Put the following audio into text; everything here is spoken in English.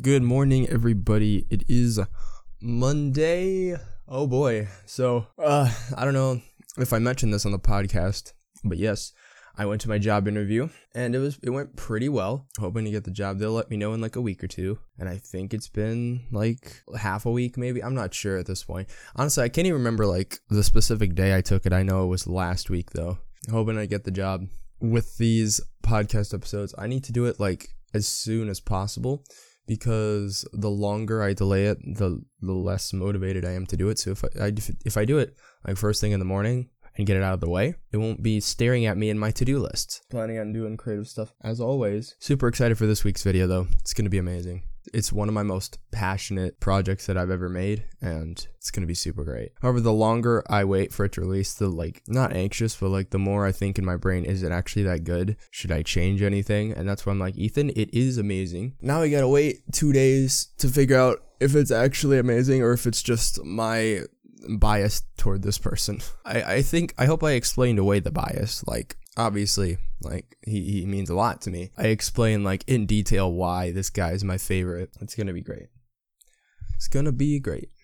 Good morning, everybody. It is Monday. Oh boy. So, I don't know if I mentioned this on the podcast, but yes, I went to my job interview and it went pretty well. Hoping to get the job. They'll let me know in like a week or two. And I think it's been like half a week maybe. I'm not sure at this point. Honestly, I can't even remember like the specific day I took it. I know it was last week though. Hoping I get the job. With these podcast episodes, I need to do it like as soon as possible because the longer I delay it, the less motivated I am to do it. So if I do it like first thing in the morning and get it out of the way, it won't be staring at me in my to-do list. Planning on doing creative stuff as always. Super excited for this week's video though. It's going to be amazing. It's one of my most passionate projects that I've ever made, and it's going to be super great. However, the longer I wait for it to release, the like, not anxious, but like the more I think in my brain, is it actually that good? Should I change anything? And that's why I'm like, Ethan, it is amazing. Now I got to wait 2 days to figure out if it's actually amazing or if it's just my bias toward this person. I hope I explained away the bias. Like, obviously, like, he means a lot to me. I explain, like, in detail why this guy is my favorite. It's gonna be great.